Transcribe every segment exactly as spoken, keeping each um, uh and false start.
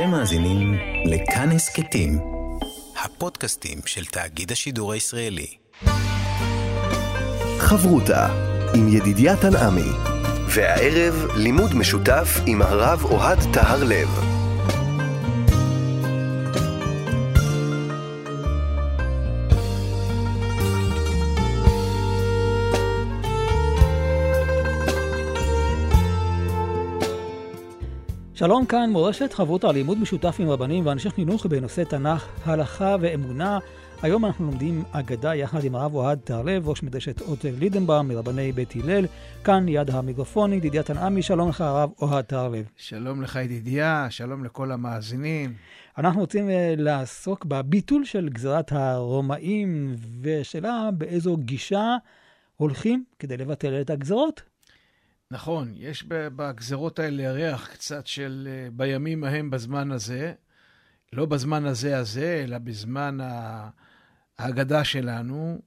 אתם מאזינים לכאן הסקטים, הפודקאסטים של תאגיד השידור הישראלי. חברותה עם ידידיה תנעמי, והערב לימוד משותף עם הרב אוהד טהרלב. שלום, כאן מורשת, חברותה, לימוד משותף עם רבנים ואנשי חינוך בנושא תנ"ך, הלכה ואמונה. היום אנחנו לומדים אגדה יחד עם הרב אוהד טהרלב, ראש מדרשת אורות לינדנברג, מרבני בית הלל. כאן ליד המיקרופון ידידיה תנעמי. שלום לך הרב אוהד טהרלב. שלום לך ידידיה, שלום לכל המאזינים. אנחנו רוצים לעסוק בביטול של גזרת הרומאים, ושאלה באיזו גישה הולכים כדי לבטל את הגזרות. נכון, יש בגזרות האלה ריח קצת של בימים ההם בזמן הזה, לא בזמן הזה הזה, אלא בזמן ההגדה שלנו,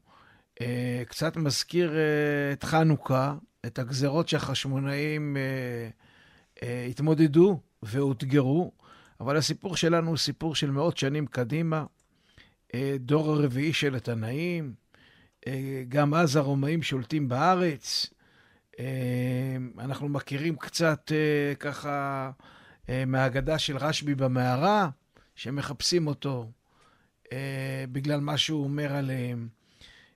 קצת מזכיר את חנוכה, את הגזרות שהחשמונאים התמודדו ואותגרו, אבל הסיפור שלנו הוא סיפור של מאות שנים קדימה, דור הרביעי של התנאים, גם אז הרומאים שולטים בארץ, אנחנו מכירים קצת ככה מהאגדה של רשב"י במערה, שמחפשים אותו בגלל מה שהוא אומר עליהם.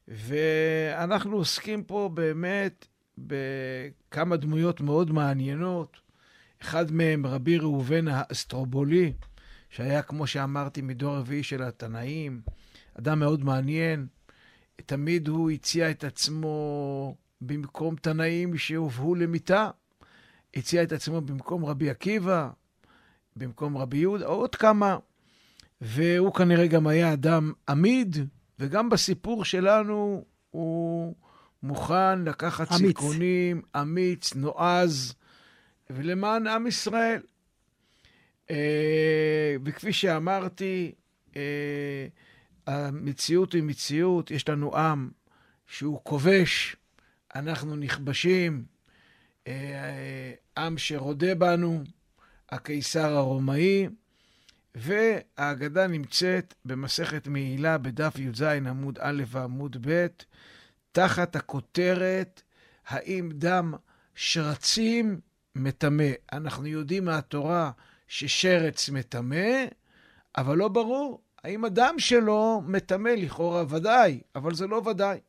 ואנחנו עוסקים פה באמת בכמה דמויות מאוד מעניינות. אחד מהם רבי ראובן האסטרובולי, שהיה, כמו שאמרתי, מדור רביעי של התנאים. אדם מאוד מעניין. תמיד הוא הציע את עצמו... במקום תנאים שהובאו למיטה, הציע את עצמו במקום רבי עקיבא, במקום רבי יהודה, או עוד כמה, והוא כנראה גם היה אדם עמיד, וגם בסיפור שלנו הוא מוכן לקחת אמיץ. סיכונים, אמיץ, נועז, ולמען עם ישראל. וכפי שאמרתי, המציאות היא מציאות, יש לנו עם שהוא כובש, אנחנו נכבשים, עם שרודה בנו, הקיסר הרומאי, והאגדה נמצאת במסכת מעילה בדף י"ז עמוד א' ועמוד ב', תחת הכותרת, האם דם שרצים מטמא. אנחנו יודעים מהתורה ששרץ מטמא, אבל לא ברור, האם הדם שלו מטמא לכאורה ודאי, אבל זה לא ודאי.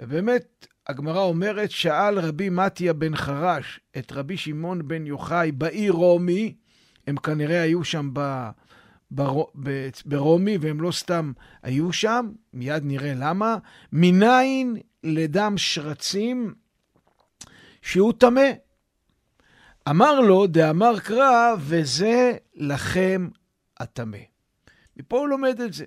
ובאמת, הגמרא אומרת, שאל רבי מטיה בן חרש את רבי שמעון בן יוחאי באי רומי, הם כנראה היו שם ב, בר, ב, ברומי, והם לא סתם היו שם, מיד נראה למה, מניין לדם שרצים שהוא טמא. אמר לו, דאמר קרא, וזה לכם הטמא. מפה הוא לומד את זה.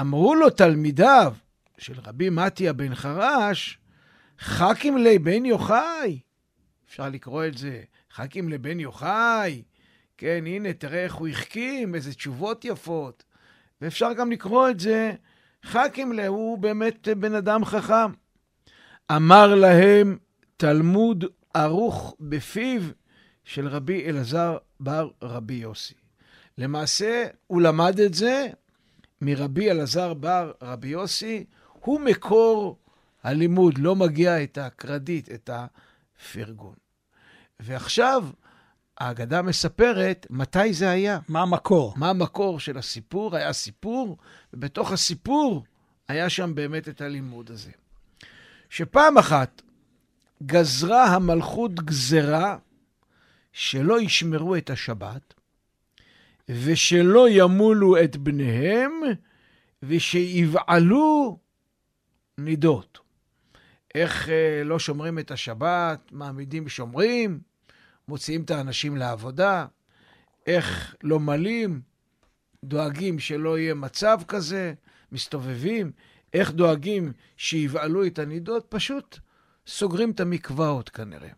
אמרו לו תלמידיו, של רבי מטיה בן חרש, חכים לבן יוחאי, אפשר לקרוא את זה, חכים לבן יוחאי, כן, הנה, תראה איך הוא החכים, איזה תשובות יפות, ואפשר גם לקרוא את זה, חכים לה, הוא באמת בן אדם חכם. אמר להם, תלמוד ערוך בפיו של רבי אלעזר בר רבי יוסי. למעשה, הוא למד את זה מרבי אלעזר בר רבי יוסי, הוא מקור הלימוד, לא מגיע את הקרדיט, את הפרגון. ועכשיו, האגדה מספרת מתי זה היה. מה המקור? מה המקור של הסיפור? היה סיפור, ובתוך הסיפור היה שם באמת את הלימוד הזה. שפעם אחת גזרה המלכות גזרה שלא ישמרו את השבת, ושלא ימולו את בניהם, ושיבעלו נידות. איך אה, לא שומרים את השבת, מעמידים שומרים, מוציאים את האנשים לעבודה, איך לא מלאים, דואגים שלא יהיה מצב כזה, מסתובבים, איך דואגים שיבעלו את הנידות, פשוט סוגרים את המקוואות כנראה.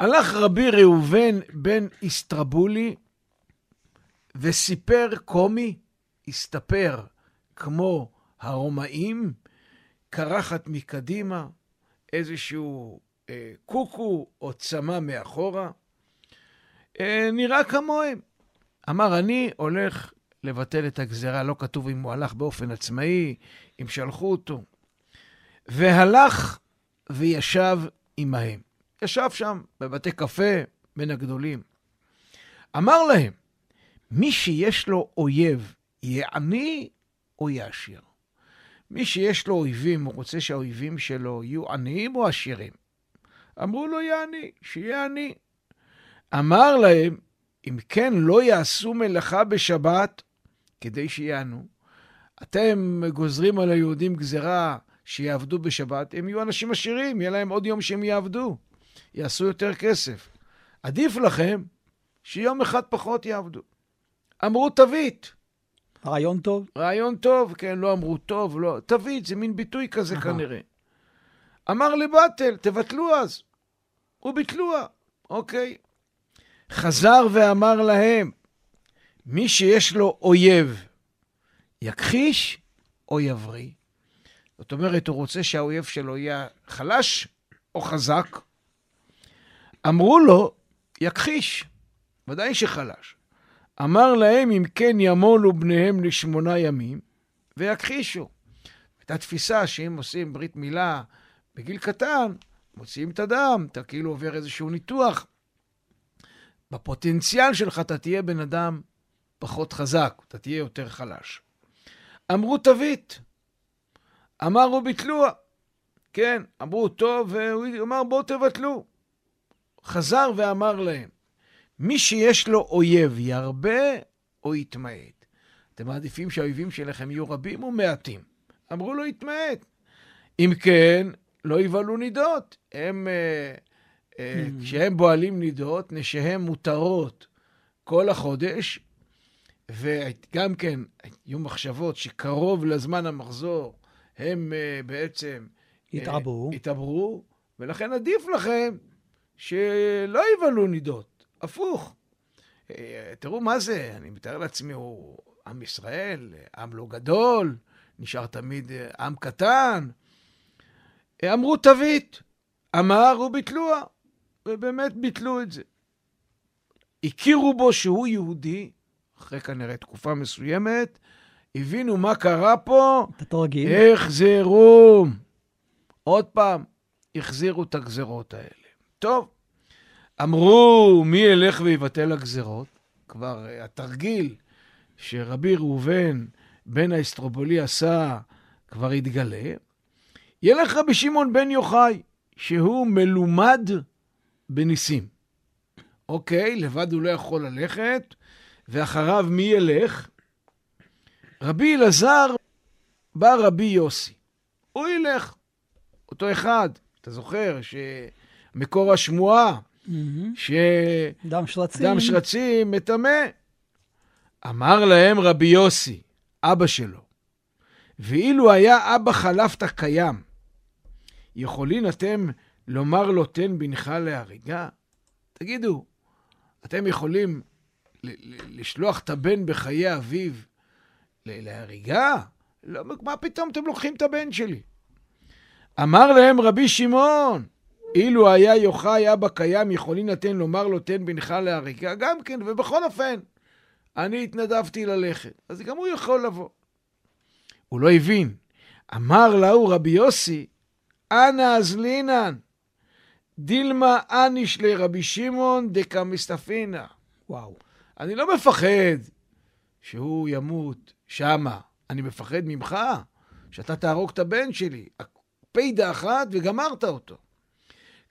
הלך רבי ראובן בן אסטרובולי, וסיפר קומי, הסתפר כמו הרומאים, קרחת מקדימה, איזשהו אה, קוקו או צמה מאחורה, נראה כמוהם. אמר, אני הולך לבטל את הגזרה, לא כתוב אם הוא הלך באופן עצמאי, אם שלחו אותו. והלך וישב עמהם. ישב שם בבתי קפה בין הגדולים. אמר להם, מי שיש לו אויב יהיה עני או יעשיר? מי שיש לו אויבים, הוא רוצה שהאויבים שלו יהיו עניים או עשירים? אמרו לו, יהיה עני, שיהיה עני. אמר להם, אם כן לא יעשו מלאכה בשבת, כדי שיענו. אתם גוזרים על היהודים גזרה שיעבדו בשבת, הם יהיו אנשים עשירים, יהיה להם עוד יום שהם יעבדו, יעשו יותר כסף. עדיף לכם שיום אחד פחות יעבדו. אמרו תווית. רעיון טוב? רעיון טוב, כן, לא אמרו טוב, לא. תווית, זה מין ביטוי כזה אה. כנראה. אמר לבטל, תבטלו אז. וביטלוה, אוקיי. חזר ואמר להם, מי שיש לו אויב, יכחיש או יבריא. זאת אומרת, הוא רוצה שהאויב שלו יהיה חלש או חזק. אמרו לו, יכחיש, ודאי שחלש. אמר להם, אם כן ימולו בניהם לשמונה ימים, ויכחישו. הייתה תפיסה שאם עושים ברית מילה בגיל קטן, מוציאים את הדם, אתה כאילו עובר איזשהו ניתוח. בפוטנציאל שלך אתה תהיה בן אדם פחות חזק, אתה תהיה יותר חלש. אמרו תווית, אמרו ביטלוה, כן, אמרו טוב, והוא אמר בוא תבטלו. חזר ואמר להם, מי שיש לו אויב ירבה או יתמעט? אתם מעדיפים שהאויבים שלכם יהיו רבים או מעטים? אמרו לו יתמעט. אם כן, לא יבלו נידות, הם... כשהם בועלים נידות, נשיהם מותרות כל החודש, וגם כן היו מחשבות שקרוב לזמן המחזור הם בעצם התעברו, התעברו ולכן עדיף לכם שלא יבלו נידות, הפוך. תראו מה זה, אני מתאר לעצמי, הוא עם ישראל, עם לא גדול, נשאר תמיד עם קטן. אמרו תווית, אמר וביטלוה. ובאמת ביטלו את זה. הכירו בו שהוא יהודי, אחרי כנראה תקופה מסוימת, הבינו מה קרה פה, החזרו. עוד פעם, החזירו את הגזרות האלה. טוב, אמרו, מי ילך ויבטל הגזרות? כבר התרגיל שרבי ראובן בן האסטרובולי עשה, כבר התגלה. ילך רבי שמעון בן יוחאי, שהוא מלומד בניסים. אוקיי, לבד הוא לא יכול ללכת, ואחריו מי ילך? רבי אלעזר בר רבי יוסי. הוא ילך. אותו אחד, אתה זוכר, שמקור השמועה, mm-hmm. ש... דם שרצים. דם שרצים מטמא. אמר להם רבי יוסי, אבא שלו, ואילו היה אבא חלפת קיים, יכולים אתם לומר לו תן בנך להריגה? תגידו, אתם יכולים ל- ל- לשלוח את הבן בחיי אביו ל- להריגה? לא, מה פתאום אתם לוקחים את הבן שלי? אמר להם רבי שמעון, אילו היה יוחאי אבא קיים, יכולים אתם לומר לו תן בנך להריגה? גם כן, ובכל אופן, אני התנדבתי ללכת. אז גם הוא יכול לבוא. הוא לא הבין. אמר לו רבי יוסי, אנא אז לינן, דילמה אניש לרבי שמעון דקה מסתפינה. וואו. אני לא מפחד שהוא ימות שמה. אני מפחד ממך שאתה תהרוג את הבן שלי. פידה אחת וגמרת אותו.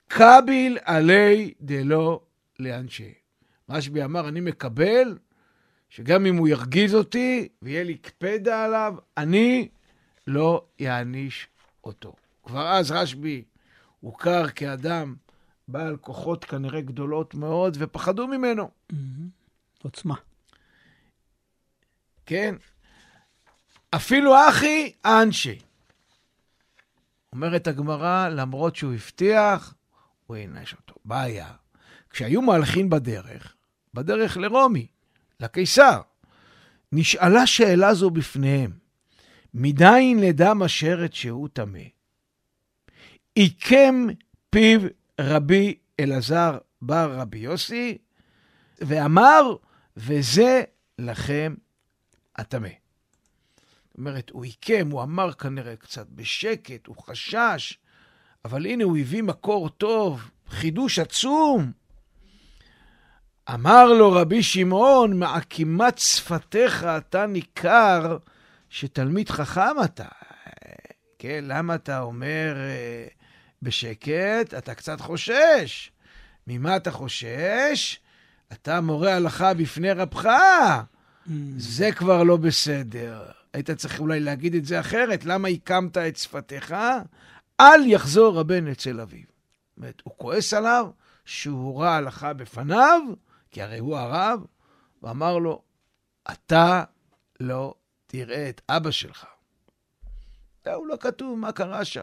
קביל עלי דלא לאנשי. רשב"י אמר, אני מקבל שגם אם הוא ירגיז אותי ויהיה לי קפדה עליו, אני לא יעניש אותו. כבר אז רשב"י הוכר כאדם בעל כוחות כנראה גדולות מאוד, ופחדו ממנו. עוצמה. כן. אפילו אחי אנשי. אומרת הגמרא, למרות שהוא הבטיח, הוא העניש אותו. בעיה. כשהיו מהלכים בדרך, בדרך לרומי, לקיסר, נשאלה שאלה זו בפניהם. מדיין לדם השרת שהוא טמא. עיקם פיו רבי אלעזר בר רבי יוסי ואמר, וזה לכם הטמא. זאת אומרת, הוא עיקם, הוא אמר כנראה קצת בשקט, הוא חשש, אבל הנה הוא הביא מקור טוב, חידוש עצום. אמר לו רבי שמעון, מעקימת שפתיך אתה ניכר שתלמיד חכם אתה. כן, למה אתה אומר בשקט? אתה קצת חושש. ממה אתה חושש? אתה מורה הלכה בפני רבך. Mm. זה כבר לא בסדר. היית צריך אולי להגיד את זה אחרת. למה הקמת את שפתיך? אל יחזור הבן אצל אביו. הוא כועס עליו שהוא הורה הלכה בפניו, כי הרי הוא הרב, ואמר לו, אתה לא תראה את אבא שלך. הוא לא כתוב מה קרה שם.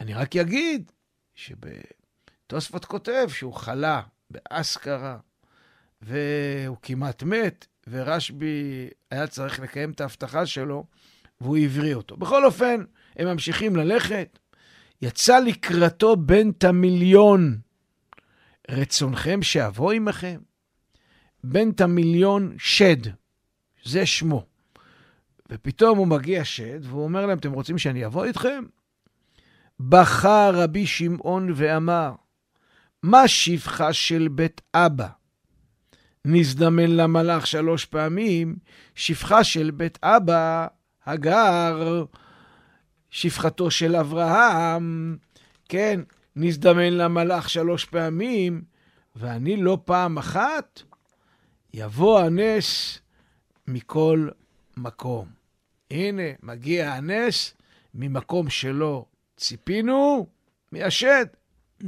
אני רק אגיד שבתוספות כותב שהוא חלה באסכרה, והוא כמעט מת, ורשבי היה צריך לקיים את ההבטחה שלו, והוא הבריא אותו. בכל אופן, הם ממשיכים ללכת, יצא לקראתו בן תמיליון, רצונכם שאבוא עמכם, בן תמיליון שד, זה שמו. ופתאום הוא מגיע שד, והוא אומר להם, אתם רוצים שאני אבוא איתכם? בכה רבי שמעון ואמר, מה שבחה של בית אבא? נזדמן למלאך שלוש פעמים, שבחה של בית אבא, הגר, שבחתו של אברהם, כן, נזדמן למלאך שלוש פעמים, ואני לא פעם אחת, יבוא הנס מכל מקום. הנה, מגיע הנס, ממקום שלו ציפינו, מהשד. Mm-hmm.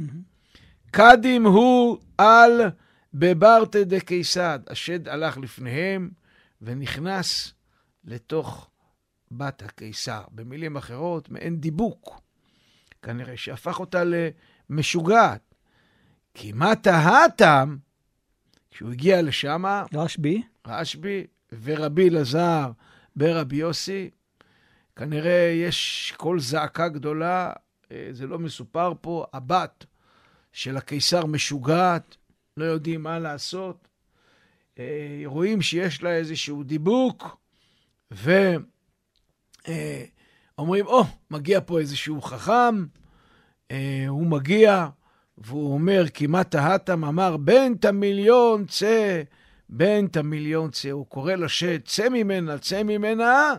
קדים הוא על בברטה דקיסד. השד הלך לפניהם, ונכנס לתוך בת הקיסר. במילים אחרות, מעין דיבוק. כנראה שהפך אותה למשוגעת. כי מה תהתם, כשהוא הגיע לשם, רשבי, רשבי, ורבי אלעזר בר רבי יוסי, כנראה יש כל זעקה גדולה, זה לא מסופר פה, הבת של הקיסר משוגעת, לא יודעים מה לעשות, רואים שיש לה איזשהו דיבוק, ואומרים, או, oh, מגיע פה איזשהו חכם, הוא מגיע, והוא אומר, כמעט תהתם, אמר, בן תמיליון צא, בן תמיליון צא, הוא קורא לשד, צא ממנה, צא ממנה,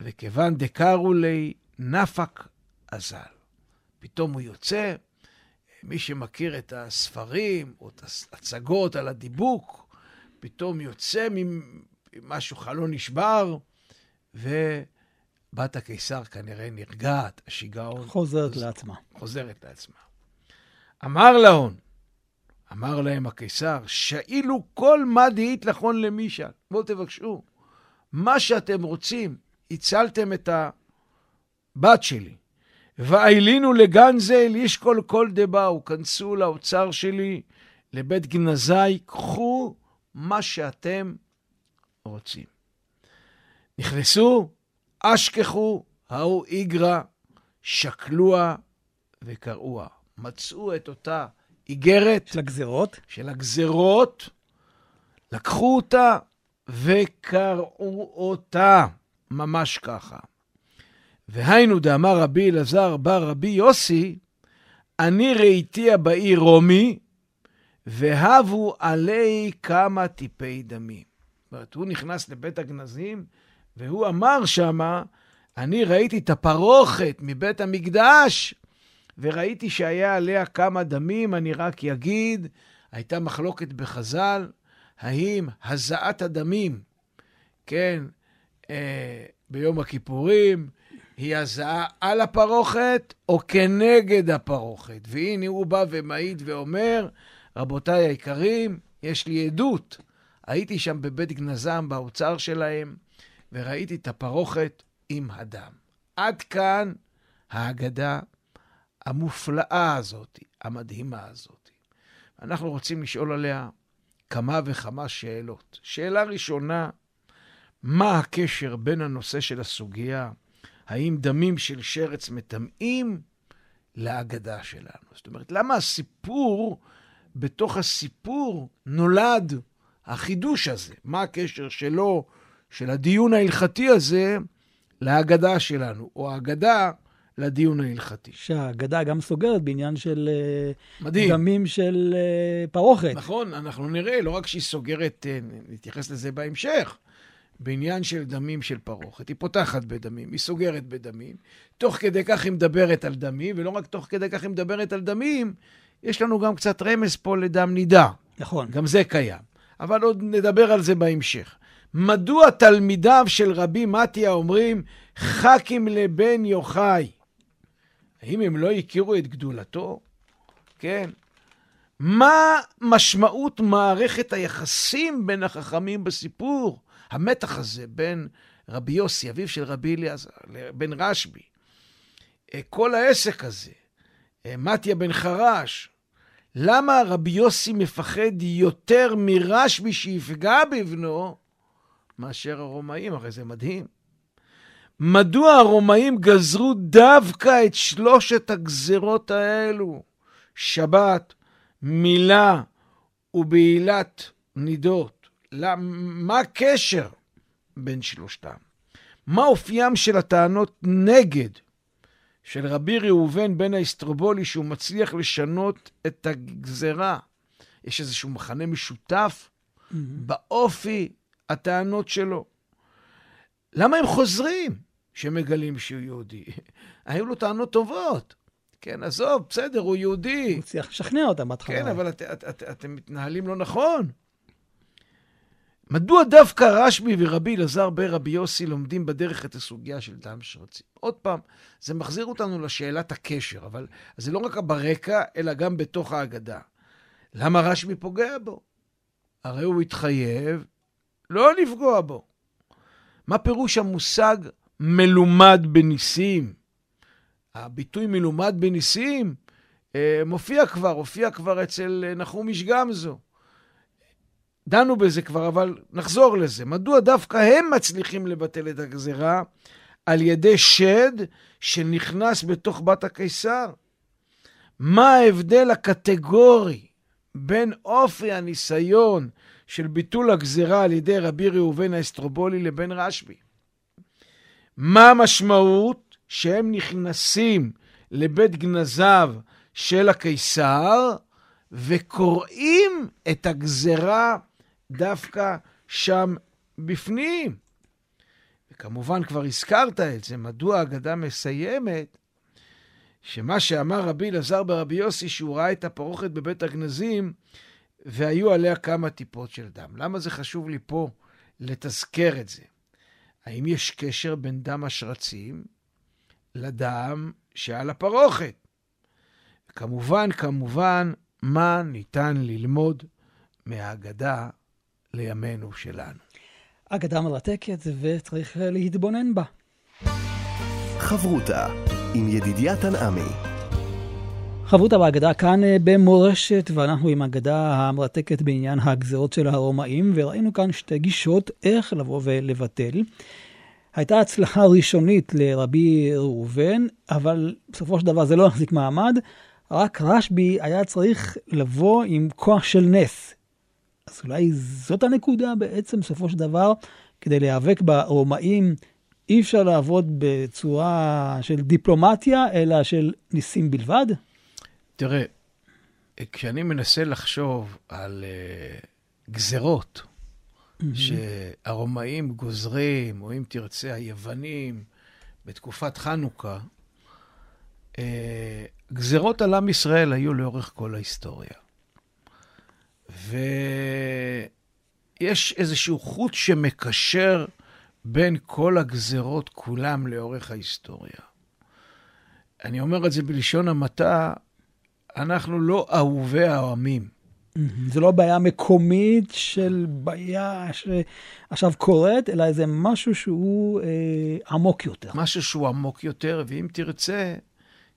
וכיוון דקרו לי נפק אזל. פתאום הוא יוצא, מי שמכיר את הספרים, או את הצגות על הדיבוק, פתאום יוצא ממשהו חלון נשבר, ובת הקיסר כנראה נרגעת, השיגעון חוזרת לעצמה. חוזרת לעצמה. אמר להון, אמר להם הקיסר, שאילו כל מה דהית לכון למישה, בואו תבקשו, מה שאתם רוצים, הצלתם את הבת שלי, ואילינו לגנזל, ישקול כל דבאו, כנסו לאוצר שלי, לבית גנזי, קחו מה שאתם רוצים. נכנסו, אשכחו, האו איגרה, שקלוה וקראוה. מצאו את אותה איגרת של הגזרות, של הגזרות, לקחו אותה וקראו אותה. ממש ככה. והיינו דאמר רבי אלעזר בר רבי יוסי, אני ראיתיה בעיר רומי, והבו עלי כמה טיפי דמים. זאת אומרת, הוא נכנס לבית הגנזים, והוא אמר שמה, אני ראיתי את הפרוכת מבית המקדש, וראיתי שהיה עליה כמה דמים, אני רק אגיד, הייתה מחלוקת בחז"ל, האם הזעת הדמים, כן, אה, ביום הכיפורים, היא הזעה על הפרוכת או כנגד הפרוכת. והנה הוא בא ומעיד ואומר, רבותיי היקרים, יש לי עדות. הייתי שם בבית גנזם, באוצר שלהם, וראיתי את הפרוכת עם הדם. עד כאן ההגדה המופלאה הזאת, המדהימה הזאת. אנחנו רוצים לשאול עליה כמה וכמה שאלות. שאלה ראשונה, מה הקשר בין הנושא של הסוגיה, האם דמים של שרץ מטמאים, להגדה שלנו? זאת אומרת, למה הסיפור בתוך הסיפור נולד החידוש הזה. מה הקשר שלו, של הדיון ההלכתי הזה, להגדה שלנו, או ההגדה לדיון ההלכתי. שההגדה גם סוגרת בעניין של מדהים. דמים של פרוכת. נכון, אנחנו נראה, לא רק שהיא סוגרת, נתייחס לזה בהמשך, בעניין של דמים של פרוכת. היא פותחת בדמים, היא סוגרת בדמים, תוך כדי כך היא מדברת על דמים, ולא רק תוך כדי כך היא מדברת על דמים, יש לנו גם קצת רמז פה לדם נידה. נכון. גם זה קיים. אבל עוד נדבר על זה בהמשך. מדוע תלמידיו של רבי מטיה אומרים חכים לבן יוחאי? האם הם לא הכירו את גדולתו? כן. מה משמעות מערכת היחסים בין החכמים בסיפור? המתח הזה בין רבי יוסי, אביו של רבי אלעזר, בין רשבי. כל העסק הזה, מטיה בן חרש, למה רבי יוסי מפחד יותר מרשבי שיפגע בבנו מאשר הרומאים? הרי זה מדהים. מדוע הרומאים גזרו דווקא את שלושת הגזרות האלו? שבת, מילה ובעילת נידות. מה הקשר בין שלושתם? מה אופיים של הטענות נגד? של רבי ראובן בן האסטרובולי, שהוא מצליח לשנות את הגזרה. יש איזשהו מחנה משותף mm-hmm. באופי הטענות שלו. למה הם חוזרים שמגלים שהוא יהודי? היו לו טענות טובות. כן, עזוב, בסדר, הוא יהודי. הוא צריך לשכנע אותם. כן, אבל את, את, את, אתם מתנהלים לא נכון. מדוע דווקא רשבי ורבי אלעזר בר רבי יוסי לומדים בדרך את הסוגיה של דם שרצים? עוד פעם, זה מחזיר אותנו לשאלת הקשר, אבל זה לא רק ברקע, אלא גם בתוך ההגדה. למה רשבי פוגע בו? הרי הוא התחייב לא לפגוע בו. מה פירוש המושג מלומד בניסים? הביטוי מלומד בניסים מופיע כבר, הופיע כבר אצל נחום איש גמזו. דנו בזה כבר, אבל נחזור לזה. מדוע דווקא הם מצליחים לבטל את הגזרה על ידי שד שנכנס בתוך בת הקיסר? מה ההבדל הקטגורי בין אופי הניסיון של ביטול הגזרה על ידי רבי ראובן האסטרובולי לבין רשבי? מה המשמעות שהם נכנסים לבית גנזיו של הקיסר וקוראים את הגזרה דווקא שם בפנים? וכמובן כבר הזכרת את זה, מדוע ההגדה מסיימת שמה שאמר רבי אלעזר בר רבי יוסי, שהוא ראה את הפרוכת בבית הגנזים והיו עליה כמה טיפות של דם. למה זה חשוב לי פה לתזכר את זה? האם יש קשר בין דם השרצים לדם שעל הפרוכת? כמובן, כמובן, מה ניתן ללמוד מהאגדה לימינו שלנו? אגדה מרתקת וצריך להתבונן בה. חברותה עם ידידיה תנעמי. חברותה באגדה כאן במורשת, ואנחנו עם אגדה המרתקת בעניין הגזרות של הרומאים, וראינו כאן שתי גישות איך לבוא ולבטל. הייתה הצלחה ראשונית לרבי ראובן, אבל בסופו של דבר זה לא להחזיק מעמד, רק רשבי היה צריך לבוא עם כוח של נס. אז אולי זאת הנקודה בעצם, בסופו של דבר, כדי להיאבק ברומאים, אי אפשר לעבוד בצורה של דיפלומטיה, אלא של ניסים בלבד? תראה, כשאני מנסה לחשוב על uh, גזרות, mm-hmm. שהרומאים גוזרים, או אם תרצה, היוונים, בתקופת חנוכה, uh, גזרות על עם ישראל היו לאורך כל ההיסטוריה. ויש איזשהו חוט שמקשר בין כל הגזרות כולם לאורך ההיסטוריה. אני אומר את זה בלשון המעטה, אנחנו לא אהובי העמים. זה לא בעיה מקומית של בעיה שעכשיו קורית, אלא איזה משהו שהוא אה, עמוק יותר. משהו שהוא עמוק יותר, ואם תרצה,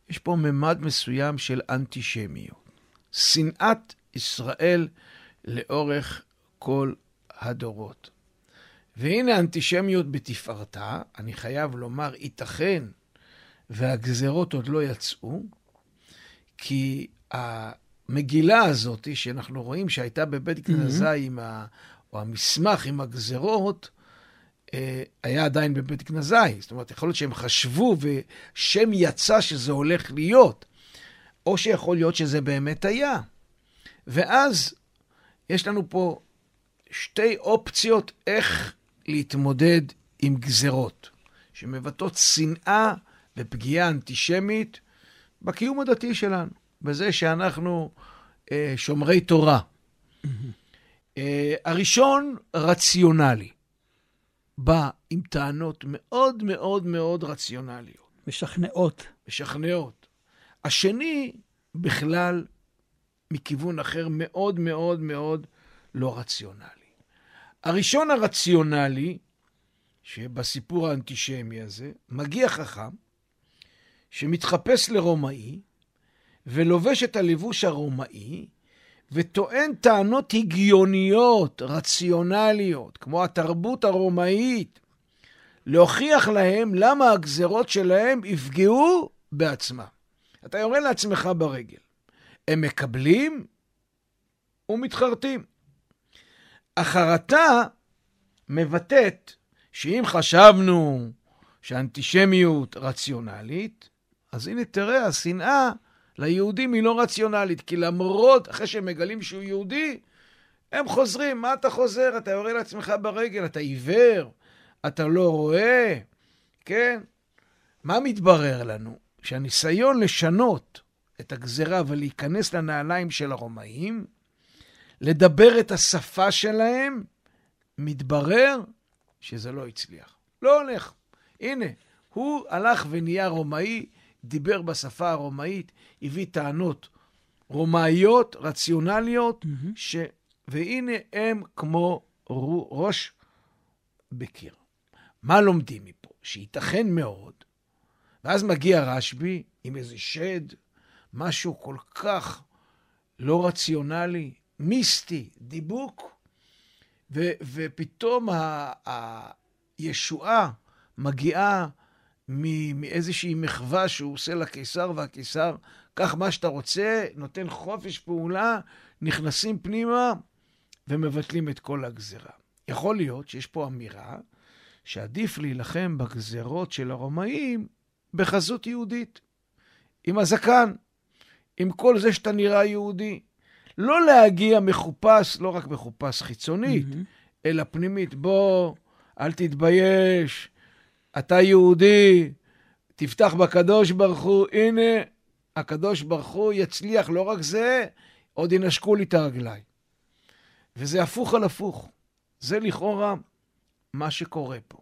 יש פה ממד מסוים של אנטישמיות. שנאת ישראל לאורך כל הדורות. והנה אנטישמיות בתפארתה, אני חייב לומר, ייתכן, והגזרות עוד לא יצאו, כי המגילה הזאת, שאנחנו רואים שהייתה בבית כנזה עם ה... או המסמך עם הגזרות, היה עדיין בבית כנזאי. זאת אומרת, יכול להיות שהם חשבו ושם יצא שזה הולך להיות, או שיכול להיות שזה באמת היה. ואז יש לנו פה שתי אופציות איך להתמודד עם גזרות, שמבטאות שנאה ופגיעה אנטישמית בקיום הדתי שלנו, בזה שאנחנו אה, שומרי תורה. אה, הראשון, רציונלי. בא עם טענות מאוד מאוד מאוד רציונליות. משכנעות. משכנעות. השני, בכלל, מכיוון אחר מאוד מאוד מאוד לא רציונלי. הראשון הרציונלי, שבסיפור האנטישמי הזה, מגיע חכם, שמתחפש לרומאי, ולובש את הלבוש הרומאי, וטוען טענות הגיוניות, רציונליות, כמו התרבות הרומאית, להוכיח להם למה הגזרות שלהם יפגעו בעצמה. אתה יורה לעצמך ברגל. הם מקבלים ומתחרטים. החרטה מבטאת שאם חשבנו שאנטישמיות רציונלית, אז הנה תראה, השנאה ליהודים היא לא רציונלית, כי למרות, אחרי שהם מגלים שהוא יהודי, הם חוזרים. מה אתה חוזר? אתה יורה לעצמך ברגל, אתה עיוור, אתה לא רואה, כן? מה מתברר לנו? שהניסיון לשנות את הגזרה ולהיכנס לנעליים של הרומאים, לדבר את השפה שלהם, מתברר שזה לא הצליח. לא הולך. הנה, הוא הלך ונהיה רומאי, דיבר בשפה הרומאית, הביא טענות רומאיות, רציונליות, mm-hmm. ש... והנה הם כמו ראש בקיר. מה לומדים מפה? שייתכן מאוד. ואז מגיע רשבי עם איזה שד, משהו כל כך לא רציונלי, מיסטי, דיבוק, ו- ופתאום ה- ה- הישועה מגיעה מאיזושהי מחווה שהוא עושה לקיסר, והקיסר, קח מה שאתה רוצה, נותן חופש פעולה, נכנסים פנימה ומבטלים את כל הגזרה. יכול להיות שיש פה אמירה שעדיף להילחם בגזרות של הרומאים בחזות יהודית, עם הזקן, עם כל זה שאתה נראה יהודי. לא להגיע מחופש, לא רק מחופש חיצונית, mm-hmm. אלא פנימית, בוא, אל תתבייש, אתה יהודי, תפתח בקדוש ברוך הוא, הנה, הקדוש ברוך הוא יצליח, לא רק זה, עוד ינשקו לי את הרגליים. וזה הפוך על הפוך. זה לכאורה מה שקורה פה.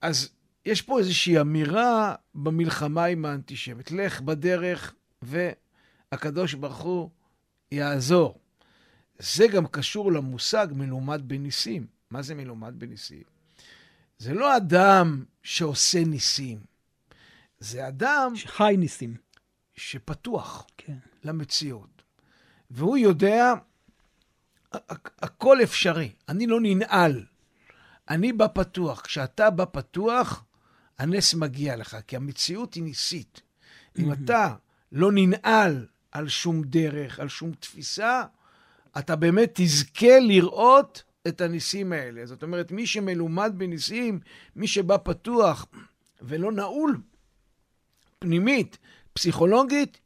אז יש פה איזושהי אמירה במלחמה עם האנטישמיות. לך בדרך והקדוש ברוך הוא יעזור. זה גם קשור למושג מלומד בניסים. מה זה מלומד בניסים? זה לא אדם שעושה ניסים. זה אדם... שחי ניסים. שפתוח כן. למציאות. והוא יודע, הכל אפשרי. אני לא ננעל. אני בא פתוח. כשאתה בא פתוח, הנס מגיע לך. כי המציאות היא ניסית. אם אתה לא ננעל על שום דרך, על שום תפיסה, אתה באמת תזכה לראות את הניסים האלה. זאת אומרת, מי שמלומד בניסים, מי שבא פתוח ולא נעול, פנימית, פסיכולוגית,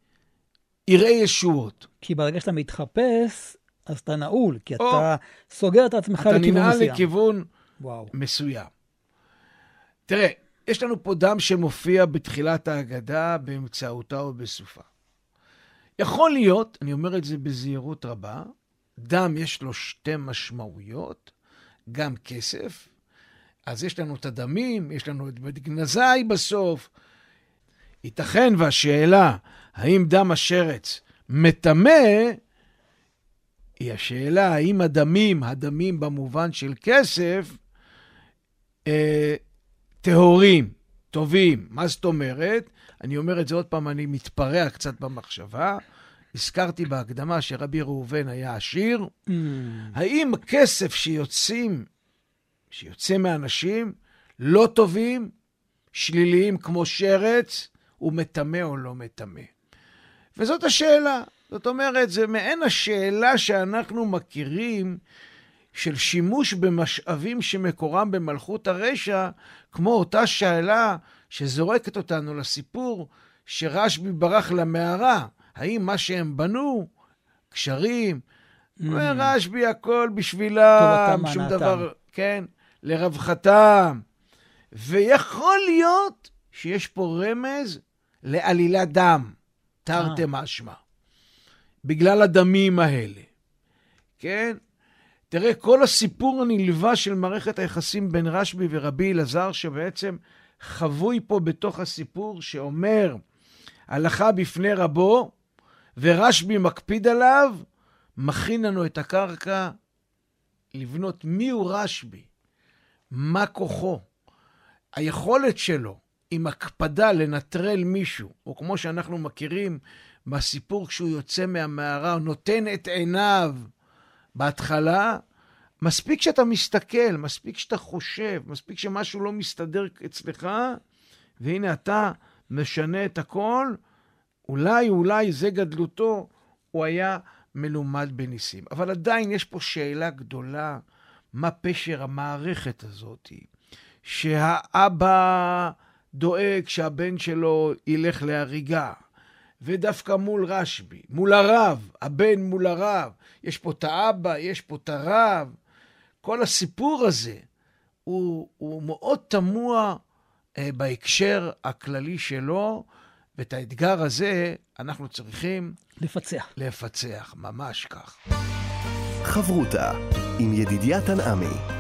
יראה ישועות. כי ברגע שאתה מתחפש, אז אתה נעול, כי או, אתה סוגר את עצמך לכיוון מסוים. אתה ננעל לכיוון וואו. מסוים. תראה, יש לנו פה דם שמופיע בתחילת ההגדה, באמצעותה או בסופה. יכול להיות, אני אומר את זה בזהירות רבה, דם יש לו שתי משמעויות, גם כסף, אז יש לנו את הדמים, יש לנו את בית גנזי בסוף. ייתכן והשאלה, האם דם השרץ מטמא, היא השאלה, האם הדמים, הדמים במובן של כסף, אה, טהורים, טובים. מה זאת אומרת? אני אומר את זה עוד פעם, אני מתפרע קצת במחשבה, הזכרתי בהקדמה שרבי ראובן היה עשיר. Mm. האם כסף שיוצאים, שיוצא מאנשים לא טובים, שליליים כמו שרץ, הוא מטמא או לא מטמא? וזאת השאלה. זאת אומרת, זה מעין השאלה שאנחנו מכירים של שימוש במשאבים שמקורם במלכות הרשע, כמו אותה שאלה שזורקת אותנו לסיפור שרשב"י ברח למערה, האם מה שהם בנו, קשרים, mm. ורשב"י הכל בשבילם, שום מענתם. דבר, כן, לרווחתם. ויכול להיות שיש פה רמז לעלילת דם, תרתי משמע, בגלל הדמים האלה, כן? תראה, כל הסיפור הנלווה של מערכת היחסים בין רשב"י ורבי אלעזר, שבעצם חבוי פה בתוך הסיפור שאומר, הלכה בפני רבו, ורשב"י מקפיד עליו, מכין לנו את הקרקע לבנות מי הוא רשב"י, מה כוחו, היכולת שלו, עם הקפדה לנטרל מישהו, או כמו שאנחנו מכירים בסיפור כשהוא יוצא מהמערה, הוא נותן את עיניו בהתחלה, מספיק שאתה מסתכל, מספיק שאתה חושב, מספיק שמשהו לא מסתדר אצלך, והנה אתה משנה את הכל, אולי, אולי זה גדלותו, הוא היה מלומד בניסים. אבל עדיין יש פה שאלה גדולה, מה פשר המערכת הזאת, שהאבא דואג שהבן שלו ילך להריגה, ודווקא מול רשב"י, מול הרב, הבן מול הרב, יש פה את האבא, יש פה את הרב, כל הסיפור הזה הוא, הוא מאוד תמוה אה, בהקשר הכללי שלו, ואת האתגר הזה אנחנו צריכים לפצח, לפצח ממש כך. חברותה עם ידידיה תנעמי.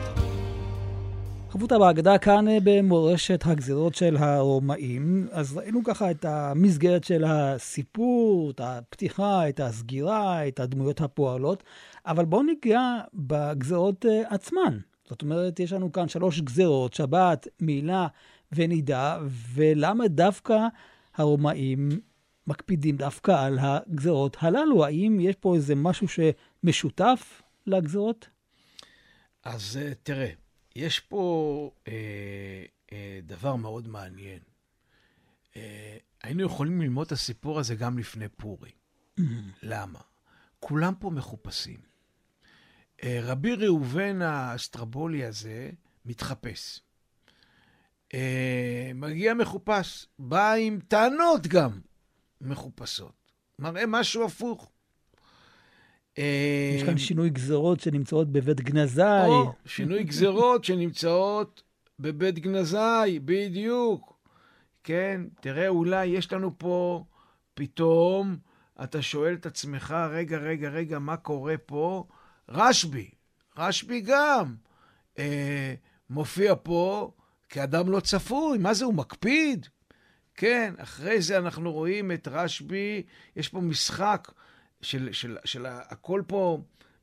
חבותה בהגדה כאן במורשת הגזירות של הרומאים, אז ראינו ככה את המסגרת של הסיפור, את הפתיחה, את הסגירה, את הדמויות הפועלות, אבל בואו ניגע בגזירות עצמן. זאת אומרת, יש לנו כאן שלוש גזירות, שבת, מילה ונידה, ולמה דווקא הרומאים מקפידים דווקא על הגזירות הללו? האם יש פה איזה משהו שמשותף לגזירות? אז תראה. יש פה אה, אה, דבר מאוד מעניין. אה, היינו יכולים ללמוד את הסיפור הזה גם לפני פורי. למה? כולם פה מחופשים. אה, רבי ראובן האסטרובולי הזה מתחפש. אה, מגיע מחופש, בא עם טענות גם מחופשות. מראה משהו הפוך. יש כאן שינוי גזרות שנמצאות בבית גנזאי. או, שינוי גזרות שנמצאות בבית גנזאי, בדיוק. כן, תראה, אולי יש לנו פה, פתאום אתה שואל את עצמך, רגע, רגע, רגע, מה קורה פה? רשב"י, רשב"י גם אה, מופיע פה כאדם לא צפוי, מה זה, הוא מקפיד? כן, אחרי זה אנחנו רואים את רשב"י, יש פה משחק, של, של, של הכל פה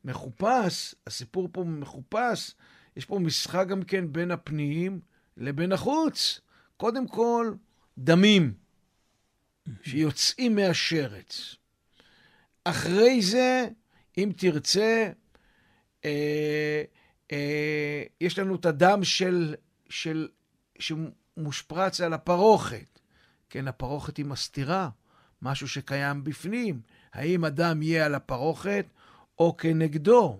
מחופש, הסיפור פה מחופש, יש פה משחק גם כן בין הפנים לבין החוץ. קודם כל, דמים שיוצאים מהשרץ. אחרי זה, אם תרצה, אה, אה, יש לנו את הדם של, של, שמושפרץ על הפרוכת. כן, הפרוכת היא מסתירה, משהו שקיים בפנים. האם אדם יהיה על הפרוכת או כנגדו?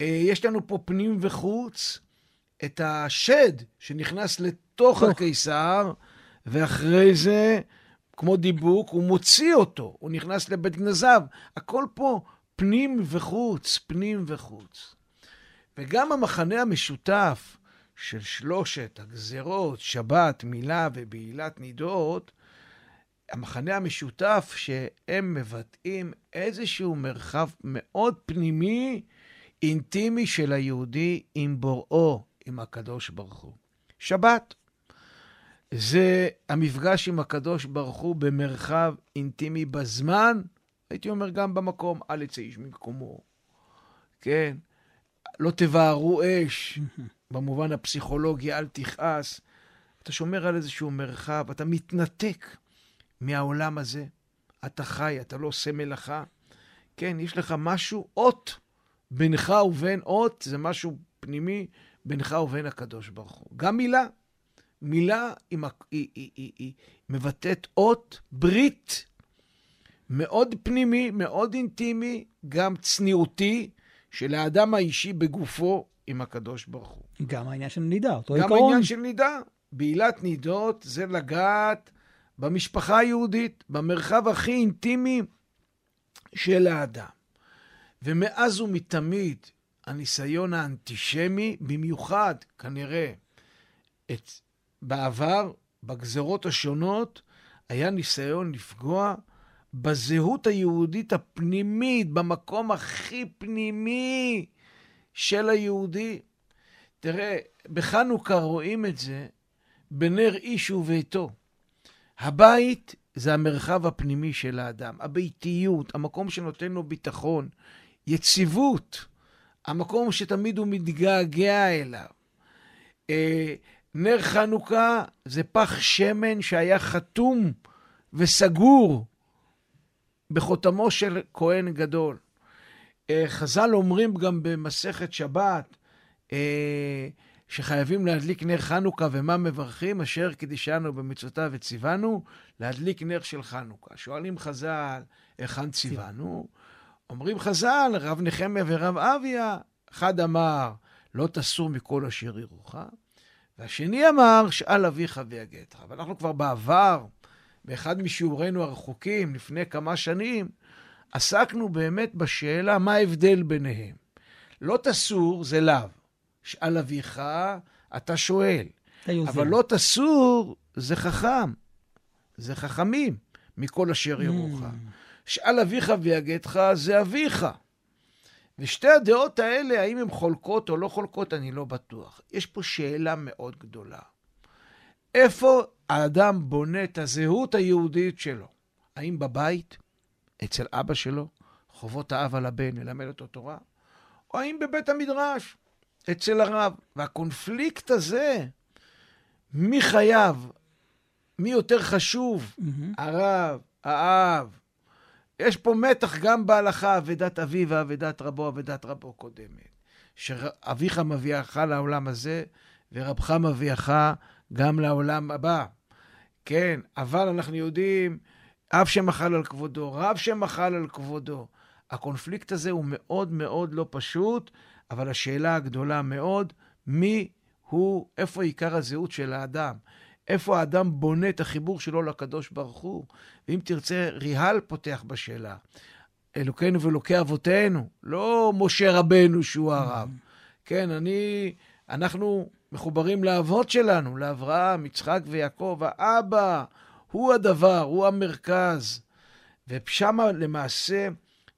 יש לנו פה פנים וחוץ, את השד שנכנס לתוך הקיסר, ואחרי זה, כמו דיבוק, הוא מוציא אותו, הוא נכנס לבית גנזיו. הכל פה פנים וחוץ, פנים וחוץ. וגם המחנה המשותף של שלושת הגזרות, שבת, מילה ובעילת נידות, המחנה המשותף שהם מבטאים איזשהו מרחב מאוד פנימי, אינטימי של היהודי עם בוראו, עם הקדוש ברוך הוא. שבת זה המפגש עם הקדוש ברוך הוא במרחב אינטימי בזמן, הייתי אומר גם במקום, אל יצא איש ממקומו. כן, לא תבערו אש, במובן הפסיכולוגי, אל תכעס. אתה שומר על איזשהו מרחב, אתה מתנתק מהעולם הזה, אתה חי, אתה לא עושה מלאכה, כן, יש לך משהו, אות, בינך ובין אות, זה משהו פנימי, בינך ובין הקדוש ברוך הוא. גם מילה, מילה היא, היא, היא, היא, היא מבטאת אות, ברית, מאוד פנימי, מאוד אינטימי, גם צניעותי, של האדם האישי בגופו עם הקדוש ברוך הוא. גם העניין של נידה, אותו עיקרון. גם יקרון. העניין של נידה. בעילת נידות זה לגעת במשפחה היהודית, במרחב הכי אינטימי של האדם. ומאז ומתמיד הניסיון האנטישמי, במיוחד כנראה את בעבר, בגזרות השונות, היה ניסיון לפגוע בזהות היהודית הפנימית, במקום הכי פנימי של היהודי. תראה, בחנוכה רואים את זה בנר איש וביתו. הבית זה המרחב הפנימי של האדם, הביתיות, המקום שנותן לו ביטחון, יציבות, המקום שתמיד הוא מתגעגע אליו. נר חנוכה זה פח שמן שהיה חתום וסגור בחותמו של כהן גדול. חז"ל אומרים גם במסכת שבת שחייבים להדליק נר חנוכה, ומה מברכים? אשר קידשנו במצוותיו וציוונו להדליק נר של חנוכה. שואלים חז"ל, היכן ציוונו? אומרים חז"ל, רב נחמיה ורב אביה, אחד אמר לא תסור מכל אשר יורוך, והשני אמר שאל אביך ויגדך. ואנחנו כבר בעבר, באחד משיעורינו הרחוקים לפני כמה שנים, עסקנו באמת בשאלה מה ההבדל ביניהם. לא תסור זה לאו, שאל אביך אתה שואל, אבל לא תסור זה חכם, זה חכמים מכל אשר יורוך. שאל אביך ויגדך זה אביך. ושתי הדעות האלה, האם הן חולקות או לא חולקות, אני לא בטוח. יש פה שאלה מאוד גדולה. איפה האדם בונה את הזהות היהודית שלו? האם בבית, אצל אבא שלו, חובות האב על הבן, ללמד אותו תורה? או האם בבית המדרש, אצל הרב? והקונפליקט הזה, מי חייב? מי יותר חשוב? Mm-hmm. הרב, האב. יש פה מתח גם בהלכה, עבדת אביו ועבדת רבו, עבדת רבו קודמת. שאביך מביאך לעולם הזה, ורבך מביאך גם לעולם הבא. כן, אבל אנחנו יודעים, אב שמחל על כבודו, רב שמחל על כבודו. הקונפליקט הזה הוא מאוד מאוד לא פשוט, אבל השאלה הגדולה מאוד, מי הוא, איפה עיקר הזהות של האדם? איפה האדם בונה את החיבור שלו לקדוש ברוך הוא? ואם תרצה, ריהל פותח בשאלה. אלוקינו ואלוקי אבותינו, לא משה רבנו שהוא הרב. כן, אני, אנחנו מחוברים לאבות שלנו, לאברהם, יצחק ויעקב, האבא, הוא הדבר, הוא המרכז. ושם למעשה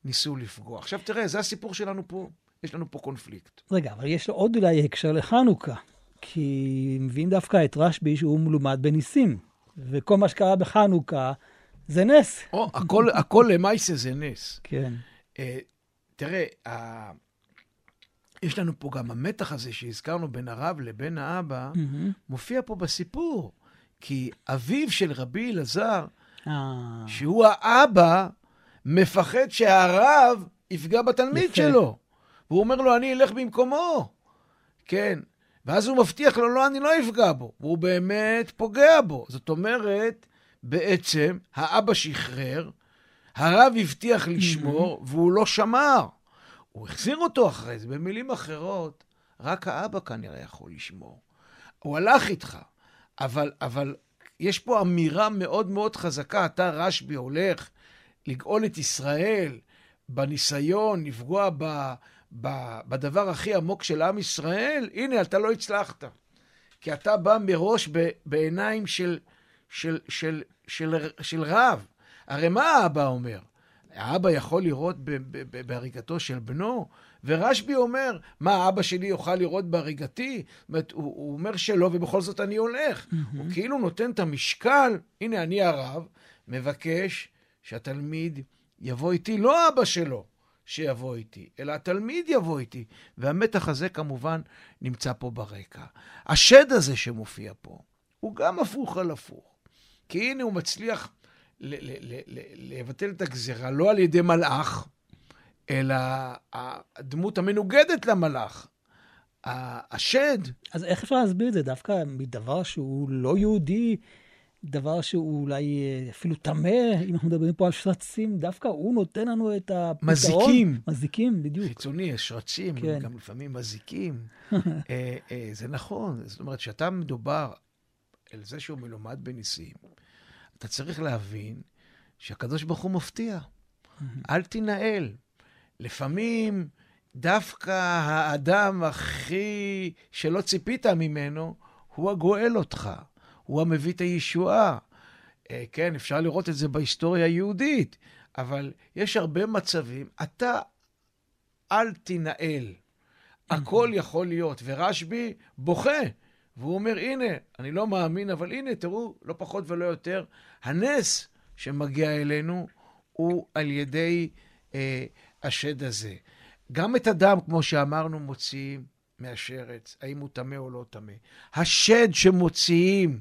ניסו לפגוע. עכשיו תראה, זה הסיפור שלנו פה, יש לנו פה קונפליקט. רגע, אבל יש לו עוד אולי הקשר לחנוכה. כי מביאים דווקא את רשב"י שהוא מלומד בניסים, וכל מה שקרה בחנוכה זה נס. או, הכל, הכל למעשה זה נס. כן. Uh, תראה, uh, יש לנו פה גם המתח הזה שהזכרנו בין הרב לבין האבא, mm-hmm. מופיע פה בסיפור, כי אביו של רבי אלעזר, ah. שהוא האבא, מפחד שהרב יפגע בתלמיד יפה. שלו. והוא אומר לו, אני אלך במקומו. כן. ואז הוא מבטיח לו, לא, אני לא אפגע בו. והוא באמת פוגע בו. זאת אומרת, בעצם, האבא שחרר, הרב הבטיח לשמור, והוא לא שמר. הוא החזיר אותו אחרי זה. במילים אחרות, רק האבא כנראה יכול לשמור. הוא הלך איתך, אבל, אבל יש פה אמירה מאוד מאוד חזקה. אתה רשב"י הולך לגאול את ישראל, בניסיון, לפגוע ב... בדבר הכי עמוק של עם ישראל, הנה, אתה לא הצלחת. כי אתה בא מראש בעיניים של, של, של, של, של רב. הרי מה האבא אומר? האבא יכול לראות בהריגתו של בנו, ורשב"י אומר, מה האבא שלי יוכל לראות בהריגתי? הוא, הוא אומר שלא, ובכל זאת אני הולך. Mm-hmm. הוא כאילו נותן את המשקל, הנה, אני הרב, מבקש שהתלמיד יבוא איתי, לא אבא שלו. שיבוא איתי, אלא התלמיד יבוא איתי, והמתח הזה כמובן נמצא פה ברקע. השד הזה שמופיע פה, הוא גם הפוך על הפוך, כי הנה הוא מצליח ל- ל- ל- ל- לבטל את הגזרה, לא על ידי מלאך, אלא הדמות המנוגדת למלאך, השד. אז איך אפשר להסביר את זה? דווקא מדבר שהוא לא יהודי, דבר שהוא אולי אפילו תמה, אם אנחנו מדברים פה על שרצים, דווקא הוא נותן לנו את הפתרון. מזיקים. מזיקים, בדיוק. חיצוני, יש שרצים, כן. גם לפעמים מזיקים. אה, אה, זה נכון, זאת אומרת, שאתה מדובר על זה שהוא מלומד בניסים, אתה צריך להבין שהקדוש ברוך הוא מפתיע. אל תנהל. לפעמים דווקא האדם הכי שלא ציפית ממנו, הוא הגואל אותך. הוא המביא את הישועה. כן, אפשר לראות את זה בהיסטוריה היהודית, אבל יש הרבה מצבים, אתה אל תנהל. הכל יכול להיות, ורשב"י בוכה, והוא אומר, הנה, אני לא מאמין, אבל הנה, תראו, לא פחות ולא יותר, הנס שמגיע אלינו, הוא על ידי אה, השד הזה. גם את הדם, כמו שאמרנו, מוציאים מהשרץ, האם הוא טמא או לא טמא. השד שמוציאים,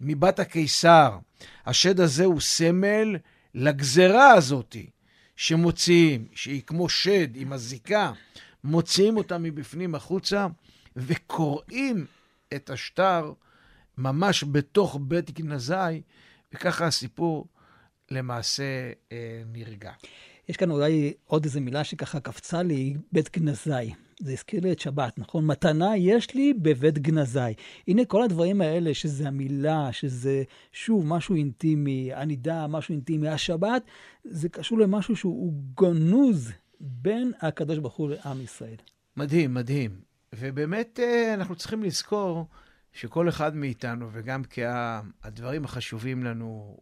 מבת הקיסר, השד הזה הוא סמל לגזרה הזאת שמוציאים, שהיא כמו שד, היא מזיקה, מוציאים אותה מבפנים החוצה וקוראים את השטר ממש בתוך בית גנזי, וככה הסיפור למעשה אה, נרגע. יש כאן אולי עוד איזו מילה שככה קפצה לי, בית גנזי. זה הזכיר לי את שבת, נכון? מתנה יש לי בבית גנזי. הנה כל הדברים האלה, שזה המילה, שזה שוב משהו אינטימי, הנידה, משהו אינטימי, השבת, זה קשור למשהו שהוא גנוז בין הקדוש ברוך הוא לעם ישראל. מדהים, מדהים. ובאמת אנחנו צריכים לזכור שכל אחד מאיתנו, וגם כעם, הדברים החשובים לנו,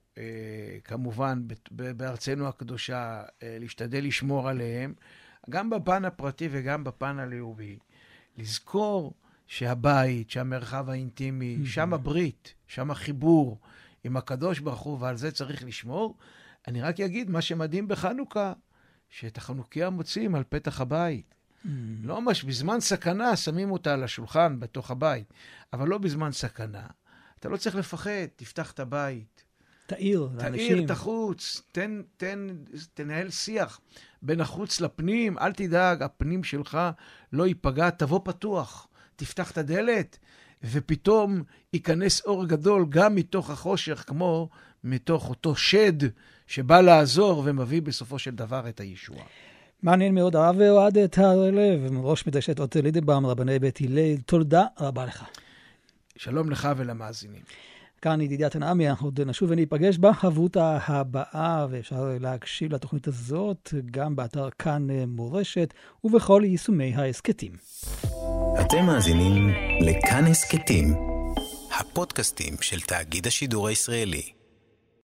כמובן, בארצנו הקדושה, להשתדל לשמור עליהם, גם בפן הפרטי וגם בפן הלאומי, לזכור שהבית, שהמרחב האינטימי, שם הברית, שם החיבור עם הקדוש ברוך הוא, ועל זה צריך לשמור. אני רק אגיד מה שמדהים בחנוכה, שאת החנוכיה מוצאים על פתח הבית. לא ממש, בזמן סכנה שמים אותה על השולחן בתוך הבית, אבל לא בזמן סכנה. אתה לא צריך לפחד, תפתח את הבית. תאיר, תאיר, תחוץ, תן, תן, תנהל שיח בין החוץ לפנים, אל תדאג, הפנים שלך לא ייפגע, תבוא פתוח, תפתח את הדלת, ופתאום ייכנס אור גדול גם מתוך החושך, כמו מתוך אותו שד שבא לעזור ומביא בסופו של דבר את הישועה. מעניין מאוד, הרב אוהד טהרלב, ראש מדרשת אורות לינדנברג, רבני בית הלל, תודה רבה לך. שלום לך ולמאזינים. כאן ידידיה תנעמי, אנחנו עוד נשוב וניפגש בחברותה הבאה, ואפשר להקשיב לתוכנית הזאת גם באתר כאן מורשת ובכל יישומי ההסכתים. אתם מאזינים לכאן הסכתים, הפודקאסטים של תאגיד השידור הישראלי.